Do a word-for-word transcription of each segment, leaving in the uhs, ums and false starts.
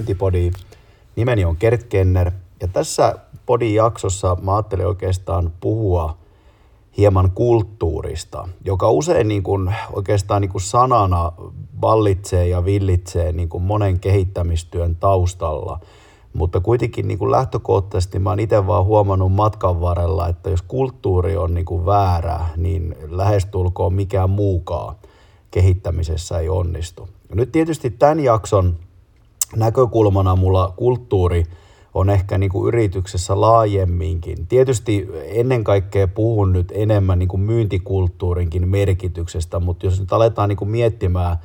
Hyvinvointipodi. Nimeni on Kert Kenner ja tässä podijaksossa mä ajattelin oikeastaan puhua hieman kulttuurista, joka usein niin kuin oikeastaan niin kuin sanana vallitsee ja villitsee niin kuin monen kehittämistyön taustalla. Mutta kuitenkin niin kuin lähtökohtaisesti mä oon itse vaan huomannut matkan varrella, että jos kulttuuri on niin kuin väärä, niin lähestulkoon mikään muukaan kehittämisessä ei onnistu. Ja nyt tietysti tämän jakson näkökulmana mulla kulttuuri on ehkä niin kuin yrityksessä laajemminkin. Tietysti ennen kaikkea puhun nyt enemmän niin kuin myyntikulttuurinkin merkityksestä, mutta jos nyt aletaan niin kuin miettimään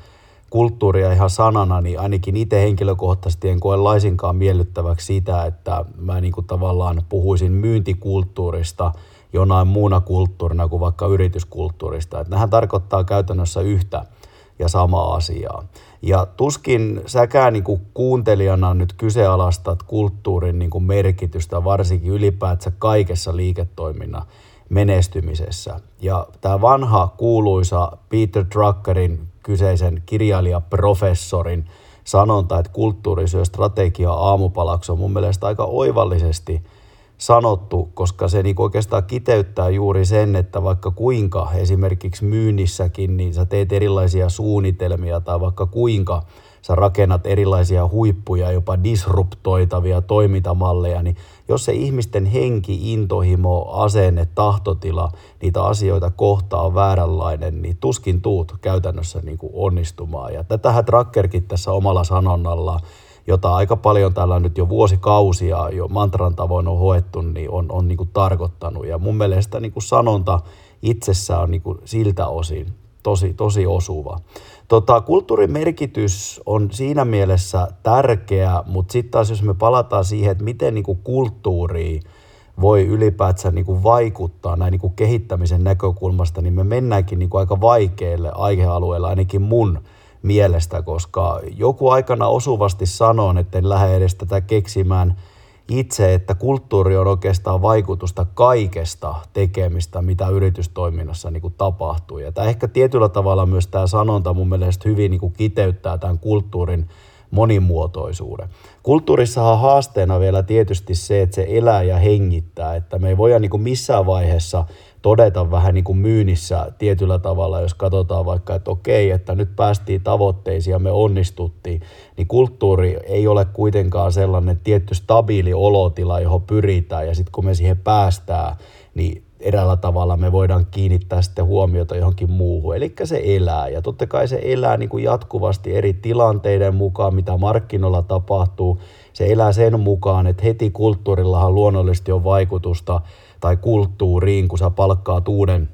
kulttuuria ihan sanana, niin ainakin itse henkilökohtaisesti en koe laisinkaan miellyttäväksi sitä, että mä niin kuin tavallaan puhuisin myyntikulttuurista jonain muuna kulttuurina kuin vaikka yrityskulttuurista. Että nämähän tarkoittaa käytännössä yhtä ja samaa asiaa. Ja tuskin säkään niin kuin kuuntelijana nyt kyseenalaistat kulttuurin niin kuin merkitystä, varsinkin ylipäätänsä kaikessa liiketoiminnan menestymisessä. Ja tämä vanha kuuluisa Peter Druckerin kyseisen kirjailijaprofessorin sanonta, että kulttuuri syö strategiaa aamupalaksi, on mun mielestä aika oivallisesti sanottu, koska se niin oikeastaan kiteyttää juuri sen, että vaikka kuinka esimerkiksi myynnissäkin, niin sä teet erilaisia suunnitelmia tai vaikka kuinka sä rakennat erilaisia huippuja, jopa disruptoitavia toimintamalleja, niin jos se ihmisten henki, intohimo, asenne, tahtotila niitä asioita kohtaan on vääränlainen, niin tuskin tuut käytännössä niin kuin onnistumaan. Ja tätähän Druckerkin tässä omalla sanonnalla, jota aika paljon täällä nyt jo vuosikausia jo mantran tavoin on hoettu, niin on, on niin kuin tarkoittanut. Ja mun mielestä niin kuin sanonta itsessään on niin kuin siltä osin tosi, tosi osuva. Tota, kulttuurin merkitys on siinä mielessä tärkeä, mutta sitten taas jos me palataan siihen, että miten niin kuin kulttuuriin voi ylipäätään niin kuin vaikuttaa näin niin kuin kehittämisen näkökulmasta, niin me mennäänkin niin kuin aika vaikealle aihealueelle ainakin mun mielestä, koska joku aikana osuvasti sanon, että en lähde edes tätä keksimään itse, että kulttuuri on oikeastaan vaikutusta kaikesta tekemistä, mitä yritystoiminnassa niin kuin tapahtuu. Ja tämä ehkä tietyllä tavalla myös tämä sanonta mun mielestä hyvin niin kuin kiteyttää tämän kulttuurin monimuotoisuuden. Kulttuurissahan haasteena vielä tietysti se, että se elää ja hengittää, että me ei voida niin kuin missään vaiheessa todeta vähän niin kuin myynnissä tietyllä tavalla, jos katsotaan vaikka, että okei, että nyt päästiin tavoitteisiin ja me onnistuttiin, niin kulttuuri ei ole kuitenkaan sellainen tietty stabiili olotila, johon pyritään, ja sitten kun me siihen päästään, niin eräällä tavalla me voidaan kiinnittää sitten huomiota johonkin muuhun, eli se elää, ja totta kai se elää niin kuin jatkuvasti eri tilanteiden mukaan, mitä markkinoilla tapahtuu, se elää sen mukaan, että heti kulttuurillahan luonnollisesti on vaikutusta tai kulttuuriin, kun sä palkkaat uuden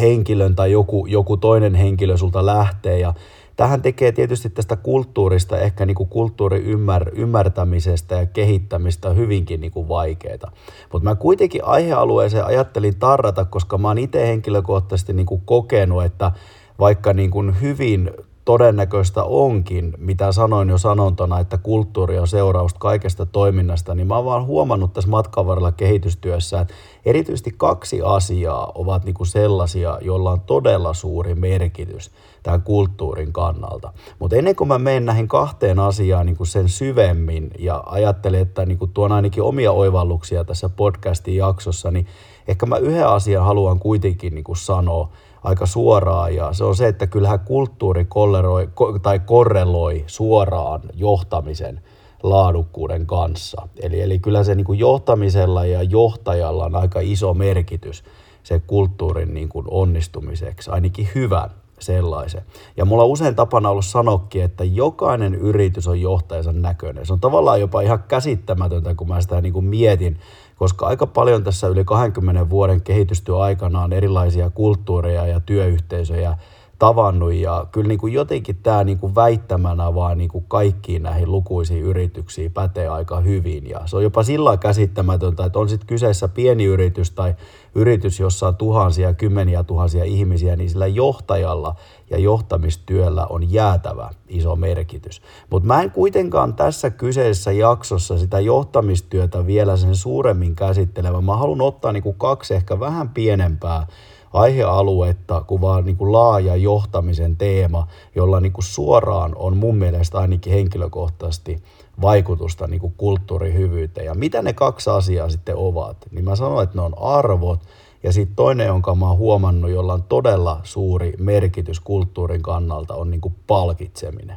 henkilön tai joku, joku toinen henkilö sulta lähtee. Ja tämähän tekee tietysti tästä kulttuurista, ehkä niin kuin kulttuurin ymmär, ymmärtämisestä ja kehittämistä hyvinkin niin kuin vaikeaa. Mutta mä kuitenkin aihealueeseen ajattelin tarrata, koska mä oon itse henkilökohtaisesti niin kuin kokenut, että vaikka niin kuin hyvin todennäköistä onkin, mitä sanoin jo sanontona, että kulttuuri on seurausta kaikesta toiminnasta, niin mä oon vaan huomannut tässä matkan varrella kehitystyössä, että erityisesti kaksi asiaa ovat niinku sellaisia, joilla on todella suuri merkitys tämän kulttuurin kannalta. Mutta ennen kuin mä menen näihin kahteen asiaan niinku sen syvemmin ja ajattelen, että niinku tuon ainakin omia oivalluksia tässä podcastin jaksossa, niin ehkä mä yhden asian haluan kuitenkin niinku sanoa aika suoraan, ja se on se, että kyllähän kulttuuri korreloi, tai korreloi suoraan johtamisen laadukkuuden kanssa. Eli, eli kyllä se niin kuin johtamisella ja johtajalla on aika iso merkitys se kulttuurin niin kuin onnistumiseksi, ainakin hyvän sellaisen. Ja mulla on usein tapana ollut sanoakin, että jokainen yritys on johtajansa näköinen. Se on tavallaan jopa ihan käsittämätöntä, kun mä sitä niin kuin mietin, koska aika paljon tässä yli kahdenkymmenen vuoden kehitystyöaikana on erilaisia kulttuureja ja työyhteisöjä tavannut, ja kyllä niin kuin jotenkin tämä niin kuin väittämänä vaan niin kuin kaikkiin näihin lukuisiin yrityksiin pätee aika hyvin, ja se on jopa sillä käsittämätöntä, että on sitten kyseessä pieni yritys tai yritys, jossa on tuhansia, kymmeniä tuhansia ihmisiä, niin sillä johtajalla ja johtamistyöllä on jäätävä iso merkitys. Mutta mä en kuitenkaan tässä kyseisessä jaksossa sitä johtamistyötä vielä sen suuremmin käsittelevä. Mä haluan ottaa niin kuin kaksi ehkä vähän pienempää aihealuetta kuin vaan niin kuin laaja johtamisen teema, jolla niin kuin suoraan on mun mielestä ainakin henkilökohtaisesti vaikutusta niin kuin kulttuurihyvyyteen. Ja mitä ne kaksi asiaa sitten ovat? Niin mä sanon, että ne on arvot. Ja sitten toinen, jonka mä oon huomannut, jolla on todella suuri merkitys kulttuurin kannalta, on niin kuin palkitseminen.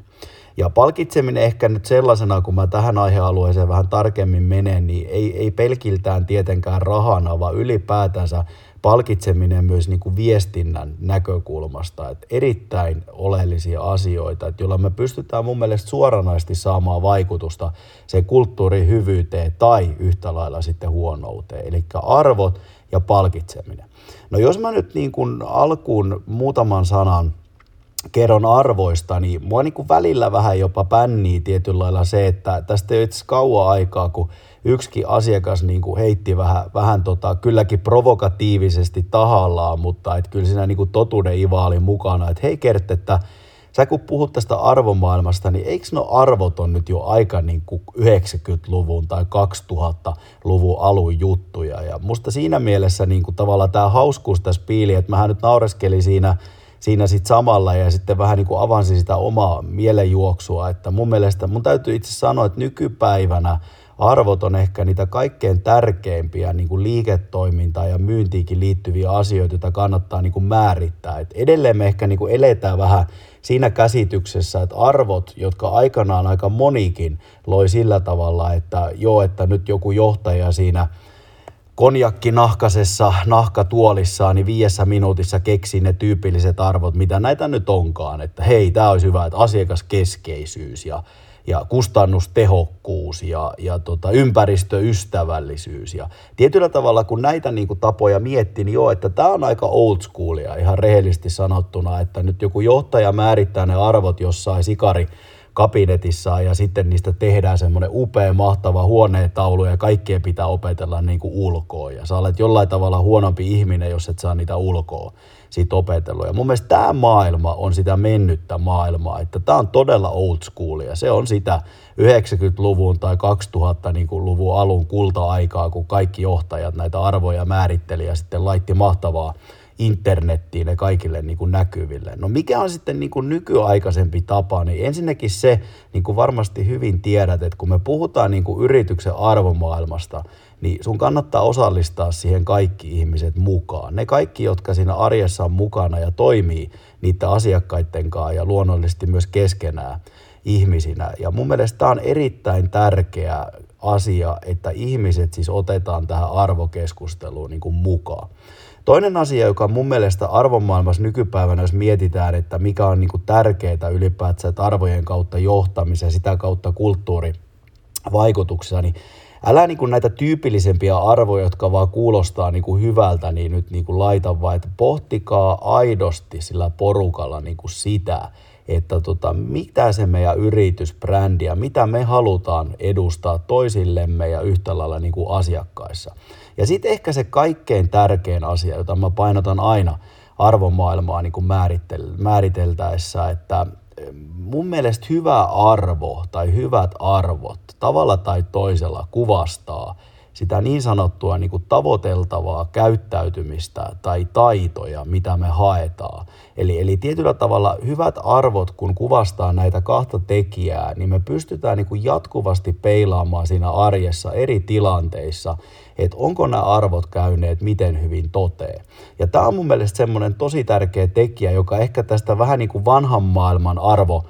Ja palkitseminen ehkä nyt sellaisena, kun mä tähän aihealueeseen vähän tarkemmin menen, niin ei, ei pelkiltään tietenkään rahana, vaan ylipäätänsä palkitseminen myös niin kuin viestinnän näkökulmasta. Että erittäin oleellisia asioita, että joilla me pystytään mun mielestä suoranaisesti saamaan vaikutusta sen kulttuurin hyvyyteen tai yhtä lailla sitten huonouteen. Eli arvot ja palkitseminen. No jos mä nyt niin kuin alkuun muutaman sanan kerron arvoista, niin mua niin kuin välillä vähän jopa pännii tietyllä lailla se, että tästä ei ole kauan aikaa, kun yksikin asiakas niin kuin heitti vähän, vähän tota, kylläkin provokatiivisesti tahallaan, mutta et kyllä siinä niin kuin totuuden iva oli mukana, että hei Kert, että sä kun puhut tästä arvomaailmasta, niin eikö no arvot on nyt jo aika niin kuin yhdeksänkymmentäluvun tai kaksituhattaluvun alun juttuja, ja musta siinä mielessä niin kuin tavallaan tämä hauskuus tässä piili, että mähän nyt naureskelin siinä siinä sitten samalla ja sitten vähän niin kuin avansin sitä omaa mielenjuoksua, että mun mielestä mun täytyy itse sanoa, että nykypäivänä arvot on ehkä niitä kaikkein tärkeimpiä niin kuin liiketoimintaan ja myyntiinkin liittyviä asioita, joita kannattaa niin kuin määrittää. Et edelleen me ehkä niin kuin eletään vähän siinä käsityksessä, että arvot, jotka aikanaan aika monikin loi sillä tavalla, että joo, että nyt joku johtaja siinä konjakkinahkaisessa nahkatuolissaan niin viidessä minuutissa keksii ne tyypilliset arvot, mitä näitä nyt onkaan, että hei, tämä olisi hyvä, että asiakaskeskeisyys ja, ja kustannustehokkuus ja, ja tota, ympäristöystävällisyys. Ja tietyllä tavalla, kun näitä niin kuin tapoja miettii, niin joo, että tämä on aika old schoolia ihan rehellisesti sanottuna, että nyt joku johtaja määrittää ne arvot jossain sikari kabinetissaan ja sitten niistä tehdään semmoinen upea, mahtava huoneentaulu ja kaikkien pitää opetella niin kuin ulkoa. Ja sä olet jollain tavalla huonompi ihminen, jos et saa niitä ulkoa siitä opetella. Ja mun mielestä tämä maailma on sitä mennyttä maailmaa, että tämä on todella old schoolia. Se on sitä yhdeksänkymmentäluvun tai kaksituhattaluvun alun kulta-aikaa, kun kaikki johtajat näitä arvoja määritteli ja sitten laitti mahtavaa internettiin ja kaikille niin kuin näkyville. No mikä on sitten niin kuin nykyaikaisempi tapa, niin ensinnäkin se, niin kuin varmasti hyvin tiedät, että kun me puhutaan niin kuin yrityksen arvomaailmasta, niin sun kannattaa osallistaa siihen kaikki ihmiset mukaan. Ne kaikki, jotka siinä arjessa on mukana ja toimii niiden asiakkaiden kanssa ja luonnollisesti myös keskenään ihmisinä. Ja mun mielestä tämä on erittäin tärkeä asia, että ihmiset siis otetaan tähän arvokeskusteluun niin kuin mukaan. Toinen asia, joka mun mielestä arvomaailmassa nykypäivänä, jos mietitään, että mikä on niin kuin tärkeää ylipäätään, että arvojen kautta johtamisen ja sitä kautta kulttuurivaikutuksessa, niin älä niin kuin näitä tyypillisempiä arvoja, jotka vaan kuulostaa niin kuin hyvältä, niin nyt niin kuin laita vaan, että pohtikaa aidosti sillä porukalla niin kuin sitä, että tota, mitä se meidän yritysbrändi ja mitä me halutaan edustaa toisillemme ja yhtä lailla niin kuin asiakkaissa. Ja sitten ehkä se kaikkein tärkein asia, jota mä painotan aina arvomaailmaa niin kuin määritel- määriteltäessä, että mun mielestä hyvä arvo tai hyvät arvot tavalla tai toisella kuvastaa sitä niin sanottua niin kuin tavoiteltavaa käyttäytymistä tai taitoja, mitä me haetaan. Eli, eli tietyllä tavalla hyvät arvot, kun kuvastaa näitä kahta tekijää, niin me pystytään niin kuin jatkuvasti peilaamaan siinä arjessa eri tilanteissa, että onko nämä arvot käyneet miten hyvin toteen. Ja tämä on mun mielestä semmoinen tosi tärkeä tekijä, joka ehkä tästä vähän niin kuin vanhan maailman arvo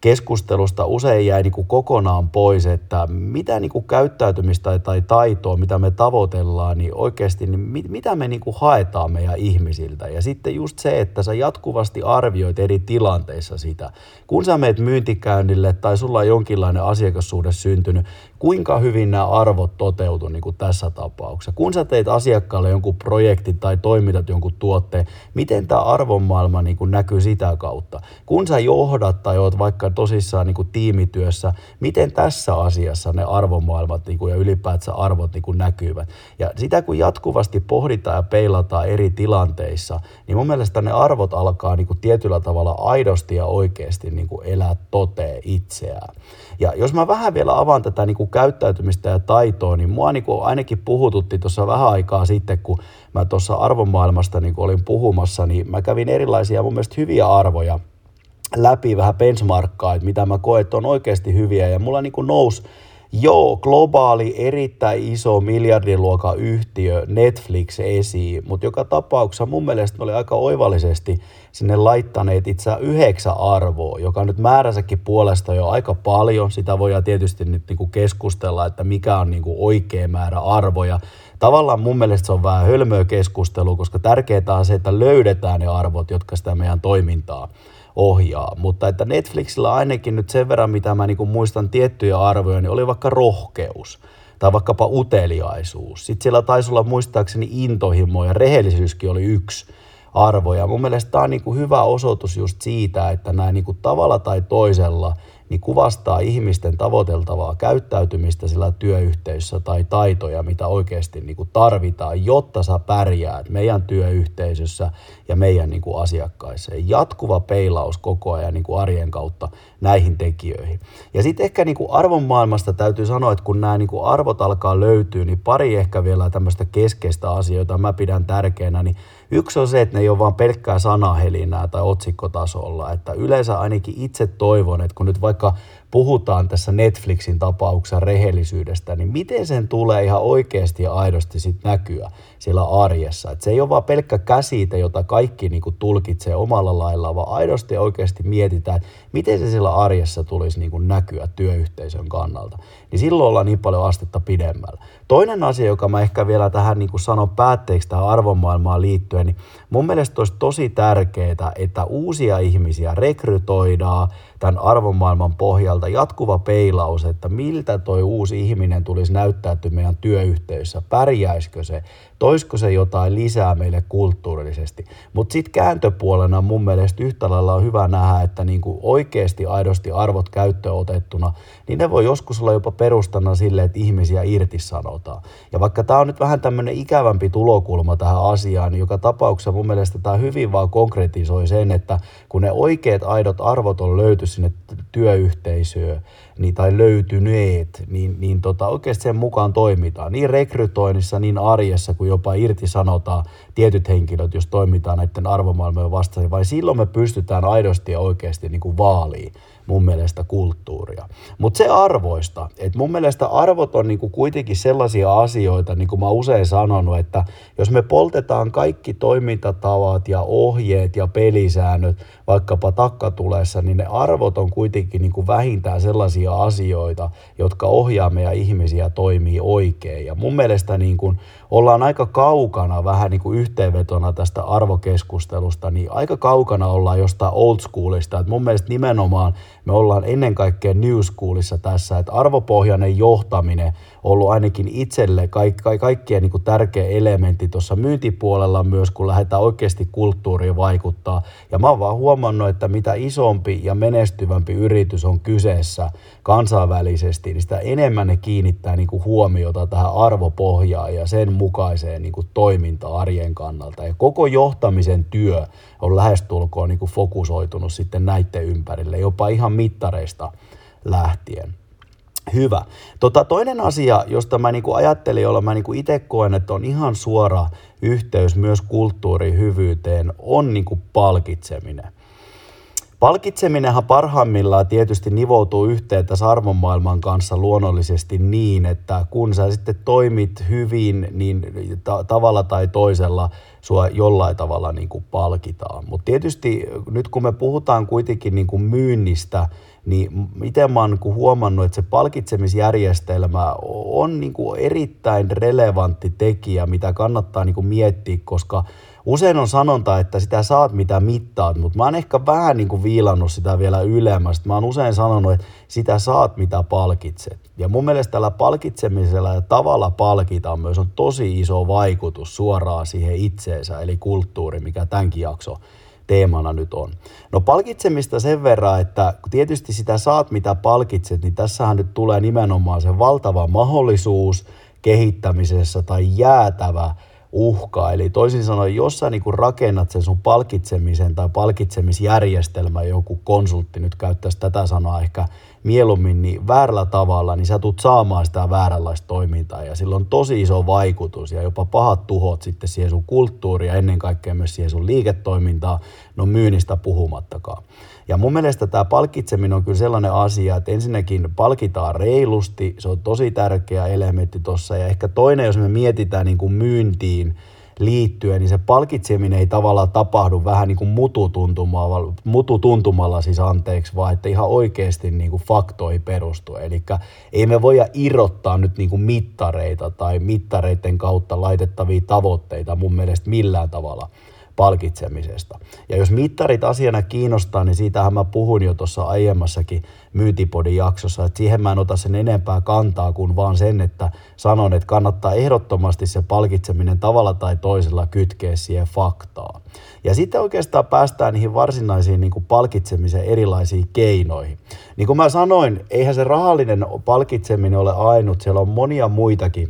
keskustelusta usein jäi niin kuin kokonaan pois, että mitä niin kuin käyttäytymistä tai taitoa, mitä me tavoitellaan, niin oikeasti niin mit, mitä me niin kuin haetaan meidän ihmisiltä. Ja sitten just se, että sä jatkuvasti arvioit eri tilanteissa sitä. Kun sä meet myyntikäynnille tai sulla on jonkinlainen asiakassuhde syntynyt, kuinka hyvin nämä arvot toteutuu niin kuin tässä tapauksessa. Kun sä teet asiakkaalle jonkun projektin tai toimitat jonkun tuotteen, miten tämä arvomaailma niin kuin näkyy sitä kautta. Kun sä johdat tai oot vaikka tosissaan niin kuin tiimityössä. Miten tässä asiassa ne arvomaailmat niin kuin, ja ylipäätään arvot niin kuin näkyvät? Ja sitä kun jatkuvasti pohditaan ja peilataan eri tilanteissa, niin mun mielestä ne arvot alkaa niin kuin tietyllä tavalla aidosti ja oikeasti niin kuin elää toteen itseään. Ja jos mä vähän vielä avaan tätä niin kuin käyttäytymistä ja taitoa, niin mua niin kuin ainakin puhututti tuossa vähän aikaa sitten, kun mä tuossa arvomaailmasta niin kuin olin puhumassa, niin mä kävin erilaisia mun mielestä hyviä arvoja läpi vähän benchmarkkaa, että mitä mä koen, että on oikeasti hyviä, ja mulla niin kuin nousi joo, globaali, erittäin iso miljardiluokan yhtiö, Netflix esiin, mutta joka tapauksessa mun mielestä me oli aika oivallisesti sinne laittaneet itse asiassa yhdeksän arvoa, joka nyt määränsäkin puolesta jo aika paljon. Sitä voidaan tietysti nyt niinku keskustella, että mikä on niinku oikea määrä arvoja. Tavallaan mun mielestä se on vähän hölmöä keskustelua, koska tärkeää on se, että löydetään ne arvot, jotka sitä meidän toimintaa ohjaa. Mutta että Netflixillä ainakin nyt sen verran, mitä mä niinku muistan tiettyjä arvoja, niin oli vaikka rohkeus tai vaikkapa uteliaisuus. Sitten siellä taisi olla muistaakseni intohimo ja rehellisyyskin oli yksi arvo. Ja mun mielestä tämä on niinku hyvä osoitus just siitä, että nämä niinku tavalla tai toisella niin kuvastaa ihmisten tavoiteltavaa käyttäytymistä sillä työyhteisössä tai taitoja, mitä oikeasti niin kuin tarvitaan, jotta sä pärjäät meidän työyhteisössä ja meidän niin kuin asiakkaissa. Jatkuva peilaus koko ajan niin kuin arjen kautta näihin tekijöihin. Ja sitten ehkä niin kuin arvomaailmasta täytyy sanoa, että kun nämä niin kuin arvot alkaa löytyä, niin pari ehkä vielä tämmöistä keskeistä asiaa, jota mä pidän tärkeänä, niin yksi on se, että ne ei ole vaan pelkkää sanahelinää tai otsikkotasolla, että yleensä ainakin itse toivon, että kun nyt vaikka puhutaan tässä Netflixin tapauksessa rehellisyydestä, niin miten sen tulee ihan oikeasti ja aidosti sit näkyä siellä arjessa. Et se ei ole vaan pelkkä käsite, jota kaikki niinku tulkitsee omalla laillaan, vaan aidosti ja oikeasti mietitään, että miten se siellä arjessa tulisi niinku näkyä työyhteisön kannalta. Niin silloin ollaan niin paljon astetta pidemmällä. Toinen asia, joka mä ehkä vielä tähän niinku sanon päätteeksi tähän arvomaailmaan liittyen, niin mun mielestä olisi tosi tärkeää, että uusia ihmisiä rekrytoidaan tämän arvomaailman pohjalta jatkuva peilaus, että miltä toi uusi ihminen tulisi näyttäytyä meidän työyhteisössä, pärjäisikö se, toisiko se jotain lisää meille kulttuurillisesti. Mutta sitten kääntöpuolena mun mielestä yhtä lailla on hyvä nähdä, että niinku oikeasti aidosti arvot käyttöön otettuna, niin ne voi joskus olla jopa perustana sille, että ihmisiä irtisanotaan. Ja vaikka tämä on nyt vähän tämmöinen ikävämpi tulokulma tähän asiaan, niin joka tapauksessa mun mielestä tämä hyvin vaan konkretisoi sen, että kun ne oikeat aidot arvot on löyty sinne työyhteisöön niin, tai löytyneet, niin, niin tota, oikeasti sen mukaan toimitaan. Niin rekrytoinnissa, niin arjessa, kuin jopa irtisanotaan tietyt henkilöt, jos toimitaan näiden arvomaailmojen vastaan, vai silloin me pystytään aidosti ja oikeasti niin kuin vaaliin mun mielestä kulttuuria. Mutta se arvoista, että mun mielestä arvot on niin kuin kuitenkin sellaisia asioita, niin kuin mä usein sanonut, että jos me poltetaan kaikki toimintatavat ja ohjeet ja pelisäännöt vaikkapa takkatulessa, niin ne arvot on kuitenkin niin kuin vähintään sellaisia asioita, jotka ohjaa meidän ihmisiä toimii oikein. Ja mun mielestä niin kuin ollaan aika kaukana vähän niin kuin yhteenvetona tästä arvokeskustelusta, niin aika kaukana ollaan jostain old schoolista. Et mun mielestä nimenomaan me ollaan ennen kaikkea new schoolissa tässä, että arvopohjainen johtaminen on ollut ainakin itselle kaik- ka- kaikkien niin kuin tärkeä elementti tuossa myyntipuolella myös, kun lähdetään oikeasti kulttuuriin vaikuttaa. Ja mä oon vaan huomannut, että mitä isompi ja menestyvämpi yritys on kyseessä kansainvälisesti, niin sitä enemmän ne kiinnittää niin kuin huomiota tähän arvopohjaan ja sen mukaiseen niin kuin toiminta-arjen kannalta. Ja koko johtamisen työ on lähestulkoon niin kuin fokusoitunut sitten näiden ympärille, jopa ihan mittareista lähtien. Hyvä. Tota, toinen asia, josta mä niinku ajattelin, jolla mä niinku itse koen, että on ihan suora yhteys myös kulttuurihyvyyteen, on niinku palkitseminen. Palkitseminenhan parhaimmillaan tietysti nivoutuu yhteen tässä arvomaailman kanssa luonnollisesti niin, että kun sä sitten toimit hyvin, niin ta- tavalla tai toisella sua jollain tavalla niin kuin palkitaan. Mutta tietysti nyt kun me puhutaan kuitenkin niin kuin myynnistä, niin itse mä oon niin kuin huomannut, että se palkitsemisjärjestelmä on niin kuin erittäin relevantti tekijä, mitä kannattaa niin kuin miettiä, koska usein on sanonta, että sitä saat mitä mittaat, mutta mä oon ehkä vähän niin kuin viilannut sitä vielä ylemmästä. Mä oon usein sanonut, että sitä saat mitä palkitset. Ja mun mielestä tällä palkitsemisella ja tavalla palkitaan myös on tosi iso vaikutus suoraan siihen itseensä, eli kulttuuri, mikä tämänkin jakso teemana nyt on. No palkitsemista sen verran, että kun tietysti sitä saat, mitä palkitset, niin tässähän nyt tulee nimenomaan se valtava mahdollisuus kehittämisessä tai jäätävä uhka. Eli toisin sanoen, jos sä niin kun rakennat sen sun palkitsemisen tai palkitsemisjärjestelmä, joku konsultti nyt käyttäisi tätä sanaa ehkä mieluummin, niin väärällä tavalla, niin sä tulet saamaan sitä vääränlaista toimintaa ja sillä on tosi iso vaikutus ja jopa pahat tuhot sitten siihen sun kulttuuriin ja ennen kaikkea myös siihen sun liiketoimintaan, no myynnistä puhumattakaan. Ja mun mielestä tämä palkitseminen on kyllä sellainen asia, että ensinnäkin palkitaan reilusti, se on tosi tärkeä elementti tuossa ja ehkä toinen, jos me mietitään niin kuin myyntiin liittyen, niin se palkitseminen ei tavallaan tapahdu vähän niin kuin mututuntumalla, mututuntumalla siis anteeksi, vaan että ihan oikeasti niin kuin faktoihin perustu. Eli ei me voida irrottaa nyt niin kuin mittareita tai mittareiden kautta laitettavia tavoitteita mun mielestä millään tavalla palkitsemisesta. Ja jos mittarit asiana kiinnostaa, niin siitähän mä puhun jo tuossa aiemmassakin Myyntipodin jaksossa, että siihen mä en ota sen enempää kantaa kuin vaan sen, että sanon, että kannattaa ehdottomasti se palkitseminen tavalla tai toisella kytkeä siihen faktaa. Ja sitten oikeastaan päästään niihin varsinaisiin niin kuin palkitsemisen erilaisiin keinoihin. Niin kuin mä sanoin, eihän se rahallinen palkitseminen ole ainut, siellä on monia muitakin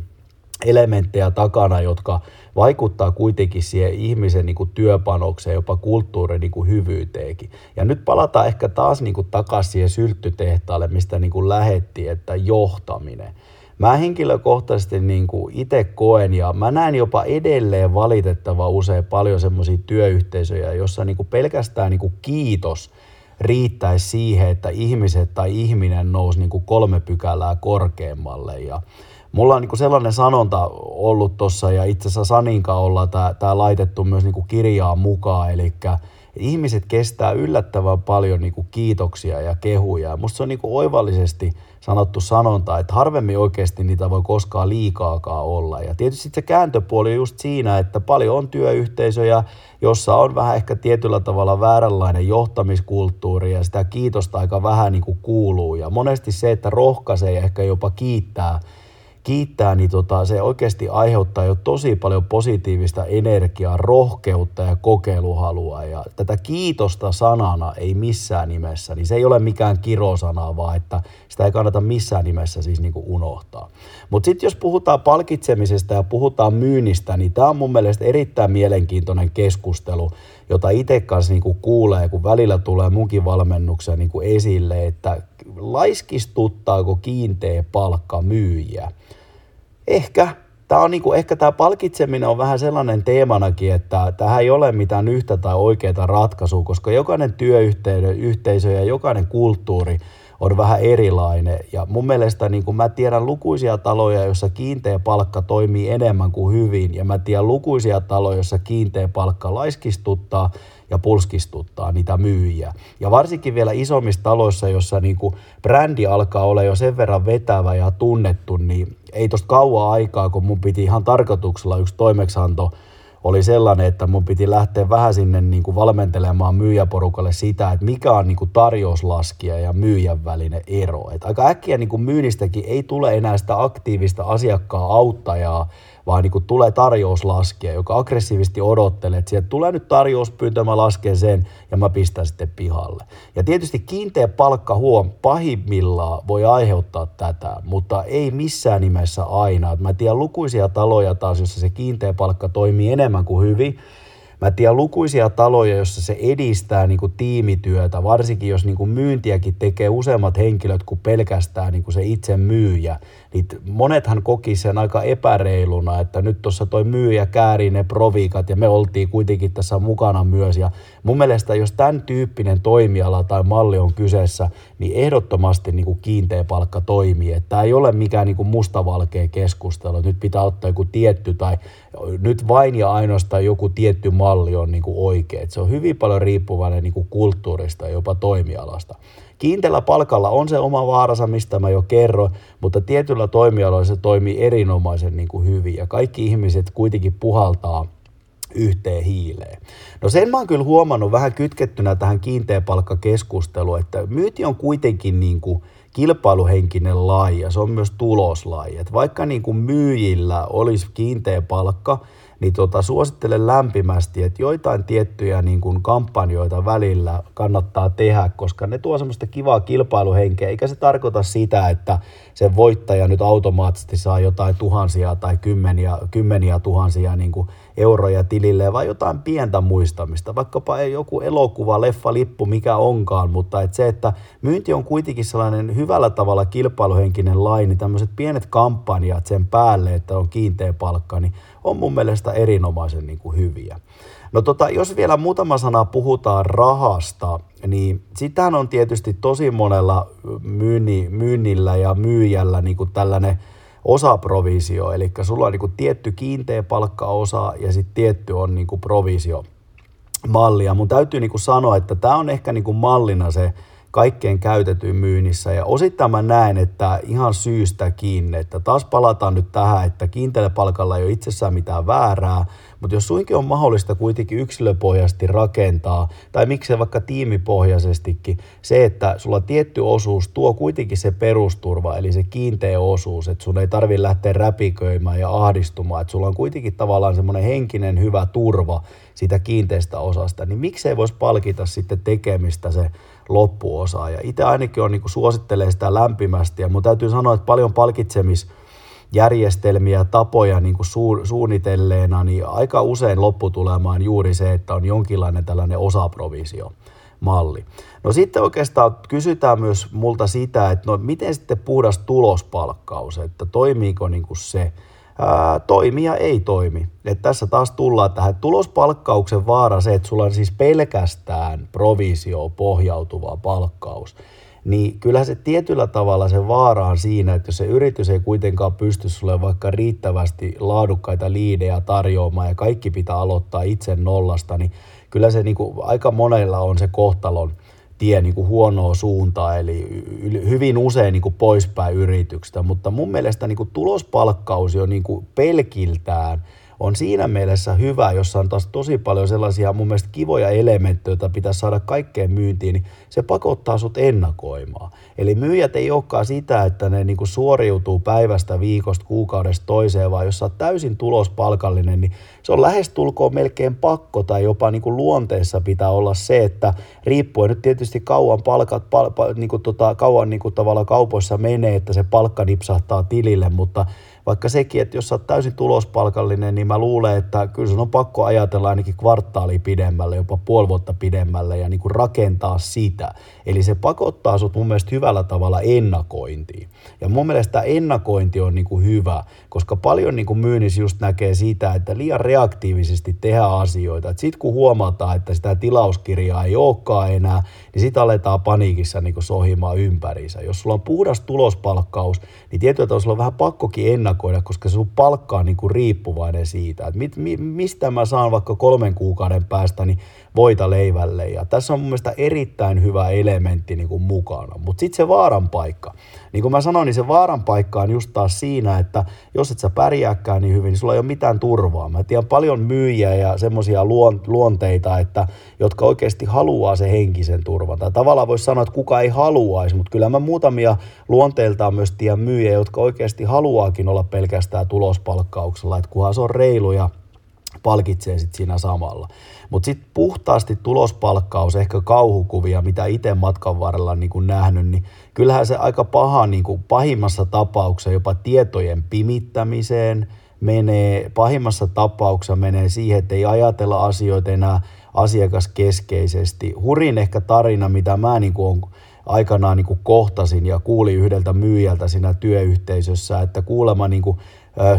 elementtejä takana, jotka vaikuttaa kuitenkin siihen ihmisen niin kuin työpanokseen, jopa kulttuurin niin kuin hyvyyteenkin. Ja nyt palataan ehkä taas niin kuin takaisin siihen sylttytehtaalle, mistä niin kuin lähettiin, että johtaminen. Mä henkilökohtaisesti niin kuin itse koen ja mä näen jopa edelleen valitettava usein paljon semmoisia työyhteisöjä, jossa niin kuin pelkästään niin kuin kiitos riittäisi siihen, että ihmiset tai ihminen nousi niin kuin kolme pykälää korkeammalle ja mulla on niin kuin sellainen sanonta ollut tuossa ja itse asiassa Saninkaan ollaan tämä laitettu myös niin kuin kirjaan mukaan, eli ihmiset kestää yllättävän paljon niin kuin kiitoksia ja kehuja. Musta se on niin kuin oivallisesti sanottu sanonta, että harvemmin oikeasti niitä voi koskaan liikaakaan olla. Ja tietysti se kääntöpuoli on just siinä, että paljon on työyhteisöjä, jossa on vähän ehkä tietyllä tavalla vääränlainen johtamiskulttuuri ja sitä kiitosta aika vähän niin kuin kuuluu. Ja monesti se, että rohkaisee ja ehkä jopa kiittää, kiittää, niin tota, se oikeasti aiheuttaa jo tosi paljon positiivista energiaa, rohkeutta ja kokeiluhalua. Ja tätä kiitosta sanana ei missään nimessä, niin se ei ole mikään kirosana, vaan että sitä ei kannata missään nimessä siis niin kuin unohtaa. Mutta sitten jos puhutaan palkitsemisesta ja puhutaan myynnistä, niin tämä on mun mielestä erittäin mielenkiintoinen keskustelu, jota itse kanssa niin kuin kuulee, kun välillä tulee munkin valmennuksia niin kuin esille, että laiskistuttaako kiinteä palkka myyjiä? Ehkä. Tämä on niin kuin, ehkä tämä palkitseminen on vähän sellainen teemanakin, että tähän ei ole mitään yhtä tai oikeaa ratkaisua, koska jokainen työyhteisö ja jokainen kulttuuri on vähän erilainen. Ja mun mielestä niin kuin mä tiedän lukuisia taloja, joissa kiinteä palkka toimii enemmän kuin hyvin, ja mä tiedän lukuisia taloja, joissa kiinteä palkka laiskistuttaa ja pulskistuttaa niitä myyjiä. Ja varsinkin vielä isommissa taloissa, jossa niin kuin brändi alkaa olla jo sen verran vetävä ja tunnettu, niin ei tosta kauan aikaa, kun mun piti ihan tarkoituksella yksi toimeksianto oli sellainen, että mun piti lähteä vähän sinne niin kuin valmentelemaan myyjäporukalle sitä, että mikä on niin kuin tarjouslaskija ja myyjän välinen ero. Et aika äkkiä niin kuin myynnistäkin ei tule enää sitä aktiivista asiakkaan auttajaa, vaan niin kuin tulee tarjouslaskija, joka aggressiivisesti odottelee, että sieltä tulee nyt tarjouspyyntö, mä lasken sen ja mä pistän sitten pihalle. Ja tietysti kiinteä palkka huom pahimmillaan voi aiheuttaa tätä, mutta ei missään nimessä aina. Et mä tiedän lukuisia taloja taas, jossa se kiinteä palkka toimii enemmän kuin hyvin. Mä tiedän lukuisia taloja, jossa se edistää niin kuin tiimityötä, varsinkin jos niin kuin myyntiäkin tekee useammat henkilöt kuin pelkästään niin kuin se itse myyjä. Niin monethan koki sen aika epäreiluna, että nyt tuossa toi myyjä käärii ne proviikat ja me oltiin kuitenkin tässä mukana myös. Ja mun mielestä jos tämän tyyppinen toimiala tai malli on kyseessä, niin ehdottomasti niin kuin kiinteä palkka toimii. Että ei ole mikään niin kuin mustavalkea keskustelu, nyt pitää ottaa joku tietty tai nyt vain ja ainoastaan joku tietty malli on niin kuin oikea. Se on hyvin paljon riippuvainen niin kuin kulttuurista ja jopa toimialasta. Kiinteällä palkalla on se oma vaaransa, mistä mä jo kerron, mutta tietyllä toimialoilla se toimii erinomaisen niin kuin hyvin ja kaikki ihmiset kuitenkin puhaltaa yhteen hiileen. No sen mä oon kyllä huomannut vähän kytkettynä tähän kiinteä palkkakeskusteluun, että myynti on kuitenkin niin kuin kilpailuhenkinen laji ja se on myös tuloslaji. Että vaikka niin kuin myyjillä olisi kiinteä palkka, niin tota, suosittelen lämpimästi, että joitain tiettyjä niin kuin kampanjoita välillä kannattaa tehdä, koska ne tuo semmoista kivaa kilpailuhenkeä, eikä se tarkoita sitä, että sen voittaja nyt automaattisesti saa jotain tuhansia tai kymmeniä, kymmeniä tuhansia niin kuin euroja tilille, vaan jotain pientä muistamista, vaikkapa ei joku elokuva, leffa, lippu, mikä onkaan, mutta et se, että myynti on kuitenkin sellainen hyvällä tavalla kilpailuhenkinen laji, niin tämmöiset pienet kampanjat sen päälle, että on kiinteä palkka, niin on mun mielestä erinomaisen niin kuin hyviä. No tota, jos vielä muutama sana puhutaan rahasta, niin sitähän on tietysti tosi monella myynni, myynnillä ja myyjällä niin kuin tällainen osaprovisio, eli sulla on niin kuin tietty kiinteä palkkaosa ja sitten tietty on niin kuin provisiomallia. Mun täytyy niin kuin sanoa, että tämä on ehkä niin kuin mallina se kaikkeen käytetyn myynnissä, ja osittain mä näen, että ihan syystä kiinni, että taas palataan nyt tähän, että kiinteällä palkalla ei ole itsessään mitään väärää, mutta jos suinkin on mahdollista kuitenkin yksilöpohjaisesti rakentaa, tai miksei vaikka tiimipohjaisestikin, se, että sulla tietty osuus tuo kuitenkin se perusturva, eli se kiinteä osuus, että sun ei tarvitse lähteä räpiköimään ja ahdistumaan, että sulla on kuitenkin tavallaan semmoinen henkinen hyvä turva siitä kiinteästä osasta, niin miksei voisi palkita sitten tekemistä se loppuosaa. Ja itse ainakin on, niin kuin suosittelee sitä lämpimästi, ja mun täytyy sanoa, että paljon palkitsemisjärjestelmiä, tapoja niin kuin su- suunnitelleena, niin aika usein lopputulemaan juuri se, että on jonkinlainen tällainen osaprovisiomalli. No sitten oikeastaan kysytään myös multa sitä, että no miten sitten puhdas tulospalkkaus, että toimiiko niin kuin se? Ää, toimii ja ei toimi. Et tässä taas tullaan tähän tulospalkkauksen vaara se, että sulla on siis pelkästään provisioon pohjautuva palkkaus. Niin kyllähän se tietyllä tavalla se vaara on siinä, että jos se yritys ei kuitenkaan pysty sulle vaikka riittävästi laadukkaita liidejä tarjoamaan ja kaikki pitää aloittaa itse nollasta, niin kyllä se niin kuin aika monella on se kohtalon tie niin kuin huonoa suuntaa, eli hyvin usein niin kuin poispäin yrityksestä, mutta mun mielestä niin kuin tulospalkkaus jo niin kuin pelkiltään on siinä mielessä hyvä, jossa on taas tosi paljon sellaisia mun mielestä kivoja elementtejä, joita pitäisi saada kaikkeen myyntiin, niin se pakottaa sut ennakoimaan. Eli myyjät ei olekaan sitä, että ne niin kuin suoriutuu päivästä, viikosta, kuukaudesta toiseen, vaan jos sä oot täysin tulospalkallinen, niin se on lähestulkoon melkein pakko tai jopa niin kuin luonteessa pitää olla se, että riippuen nyt tietysti kauan, palkat, pal, pal, niin kuin tota, kauan niin kuin tavalla kaupoissa menee, että se palkka nipsahtaa tilille, mutta vaikka sekin, että jos sä oot täysin tulospalkallinen, niin mä luulen, että kyllä sun on pakko ajatella ainakin kvartaali pidemmälle, jopa puoli vuotta pidemmälle ja niin kuin rakentaa sitä. Eli se pakottaa sut mun mielestä hyvällä tavalla ennakointiin. Ja mun mielestä ennakointi on niin kuin hyvä, koska paljon niin kuin myynnissä just näkee sitä, että liian reaktiivisesti tehdään asioita. Et sit kun huomataan, että sitä tilauskirjaa ei olekaan enää, niin sit aletaan paniikissa niin kuin sohimaan ympäriinsä. Jos sulla on puhdas tulospalkkaus, niin tietyllä tavalla sulla on vähän pakkokin ennakoida, koska sun palkka on niin kuin riippuvainen siitä, että mit, mi, mistä mä saan vaikka kolmen kuukauden päästä niin voita leivälle. Ja tässä on mun mielestä erittäin hyvä elementti niin kuin mukana. Mutta sitten se vaaran paikka. Niin kuin mä sanoin, niin se vaaran paikka on just taas siinä, että jos et sä pärjääkään niin hyvin, niin sulla ei ole mitään turvaa. Mä tiedän paljon myyjiä ja semmoisia luonteita, että, jotka oikeasti haluaa se henkisen turvan. Tai tavallaan voisi sanoa, että kuka ei haluaisi, mutta kyllä mä muutamia luonteeltaan myös tiedän myyjiä, jotka oikeasti haluaakin olla pelkästään tulospalkkauksella, että kunhan se on reilu ja palkitsee sitten siinä samalla. Mutta sitten puhtaasti tulospalkkaus, ehkä kauhukuvia, mitä itse matkan varrella niin kun nähnyt, niin kyllähän se aika paha, niin kun pahimmassa tapauksessa jopa tietojen pimittämiseen menee, pahimmassa tapauksessa menee siihen, että ei ajatella asioita enää asiakaskeskeisesti. Hurin ehkä tarina, mitä mä niin kun on aikanaan niin kuin kohtasin ja kuulin yhdeltä myyjältä siinä työyhteisössä, että kuulemma niin kuin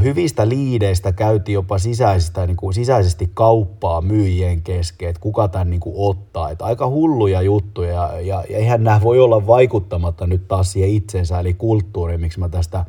hyvistä liideistä käytiin jopa sisäisistä, niin kuin sisäisesti kauppaa myyjien kesken, että kuka tämän niin kuin ottaa. Että aika hulluja juttuja ja, ja, ja eihän nämä voi olla vaikuttamatta nyt taas siihen itsensä, eli kulttuuriin, miksi mä tästä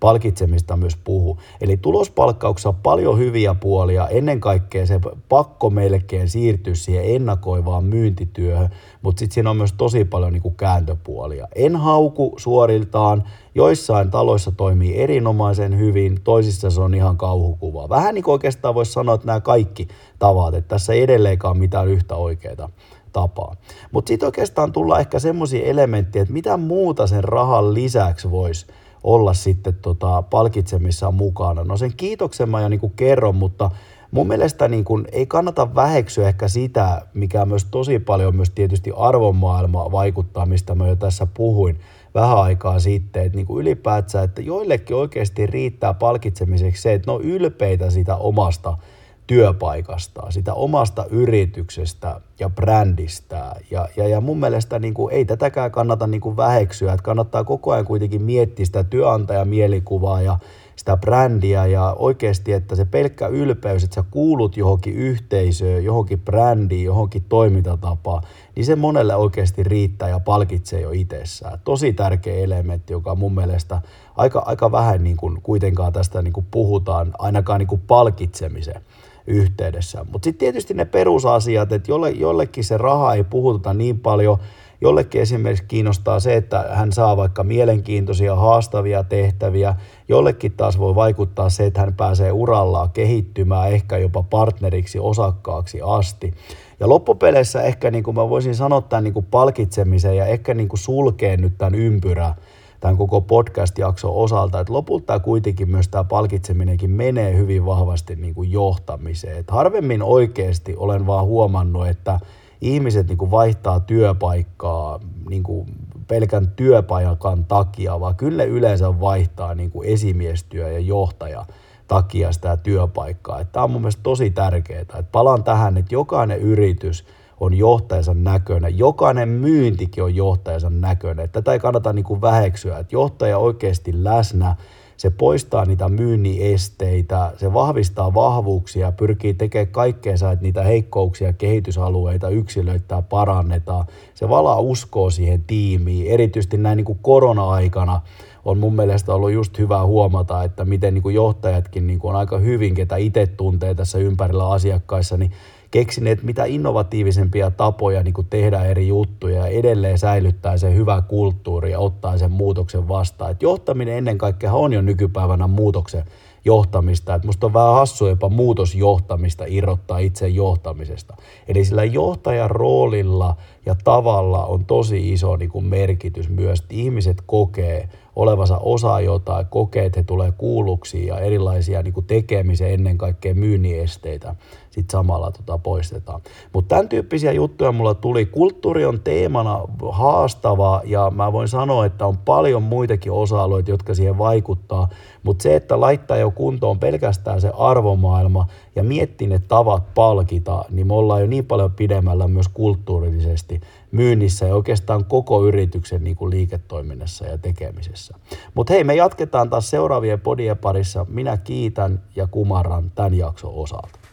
palkitsemista myös puhuu. Eli tulospalkkauksessa on paljon hyviä puolia, ennen kaikkea se pakko melkein siirtyä siihen ennakoivaan myyntityöhön, mutta sitten siinä on myös tosi paljon niinku kääntöpuolia. En hauku suoriltaan, joissain taloissa toimii erinomaisen hyvin, toisissa se on ihan kauhukuva. Vähän niin kuin oikeastaan voisi sanoa, että nämä kaikki tavat, että tässä ei edelleenkaan mitään yhtä oikeaa tapaa. Mutta sitten oikeastaan tullaan ehkä semmoisia elementtejä, että mitä muuta sen rahan lisäksi voisi olla sitten tota palkitsemissa mukana. No sen kiitoksen mä jo niin kuin kerron, mutta Mun mielestä niin kun ei kannata väheksyä ehkä sitä, mikä myös tosi paljon myös tietysti arvomaailma vaikuttaa, mistä mä jo tässä puhuin vähän aikaa sitten, että niin kun ylipäätään, että joillekin oikeasti riittää palkitsemiseksi se, että ne on ylpeitä sitä omasta työpaikastaan, sitä omasta yrityksestä ja brändistään. Ja, ja, ja mun mielestä niin kun ei tätäkään kannata niin kun väheksyä, että kannattaa koko ajan kuitenkin miettiä sitä työnantajamielikuvaa ja sitä brändiä ja oikeasti, että se pelkkä ylpeys, että sä kuulut johonkin yhteisöön, johonkin brändiin, johonkin toimintatapaan, niin se monelle oikeasti riittää ja palkitsee jo itsessään. Tosi tärkeä elementti, joka mun mielestä aika, aika vähän niin kuin kuitenkaan tästä niin kuin puhutaan, ainakaan niin kuin palkitsemisen yhteydessä. Mutta sitten tietysti ne perusasiat, että jolle, jollekin se raha ei puhuta niin paljon. Jollekin esimerkiksi kiinnostaa se, että hän saa vaikka mielenkiintoisia, haastavia tehtäviä. Jollekin taas voi vaikuttaa se, että hän pääsee urallaan kehittymään ehkä jopa partneriksi, osakkaaksi asti. Ja loppupeleissä ehkä niin kuin mä voisin sanoa tämän niin kuin palkitsemisen ja ehkä niin kuin sulkeen nyt tämän ympyrän tämän koko podcast-jakson osalta, että lopulta kuitenkin myös tämä palkitseminenkin menee hyvin vahvasti niin kuin johtamiseen. Et harvemmin oikeasti olen vaan huomannut, että ihmiset niin kuin vaihtaa työpaikkaa niin kuin pelkän työpaikan takia, vaan kyllä yleensä vaihtaa niin kuin esimiestyö ja johtaja takia sitä työpaikkaa. Tämä on mun mielestä tosi tärkeää. Et palaan tähän, että jokainen yritys on johtajansa näköinen, jokainen myyntikin on johtajansa näköinen. Et tätä ei kannata niin kuin väheksyä, että johtaja oikeasti läsnä. Se poistaa niitä myynnin esteitä, se vahvistaa vahvuuksia, pyrkii tekemään kaikkeensa, että niitä heikkouksia, kehitysalueita, yksilöitä parannetaan. Se valaa uskoa siihen tiimiin, erityisesti näin niin kuin korona-aikana on mun mielestä ollut just hyvä huomata, että miten niin kuin johtajatkin niin kuin on aika hyvin, ketä itse tuntee tässä ympärillä asiakkaissa, niin keksineet mitä innovatiivisempia tapoja niin kuin tehdä eri juttuja ja edelleen säilyttää se hyvä kulttuuri ja ottaa sen muutoksen vastaan. Et johtaminen ennen kaikkea on jo nykypäivänä muutoksen johtamista. Et musta on vähän hassua jopa muutosjohtamista irrottaa itse johtamisesta. Eli sillä johtajan roolilla ja tavalla on tosi iso niin kuin merkitys myös, että ihmiset kokee olevansa osa jotain, kokee, että he tulee kuulluksi ja erilaisia niin kuin tekemisen ennen kaikkea myynnin esteitä sitten samalla tota poistetaan. Mutta tämän tyyppisiä juttuja mulla tuli. Kulttuuri on teemana haastava ja mä voin sanoa, että on paljon muitakin osa-alueita, jotka siihen vaikuttaa, mutta se, että laittaa jo kuntoon pelkästään se arvomaailma ja miettii ne tavat palkita, niin me ollaan jo niin paljon pidemmällä myös kulttuurillisesti myynnissä ja oikeastaan koko yrityksen niin kuin liiketoiminnassa ja tekemisessä. Mutta hei, me jatketaan taas seuraavien podien parissa. Minä kiitän ja kumarran tämän jakson osalta.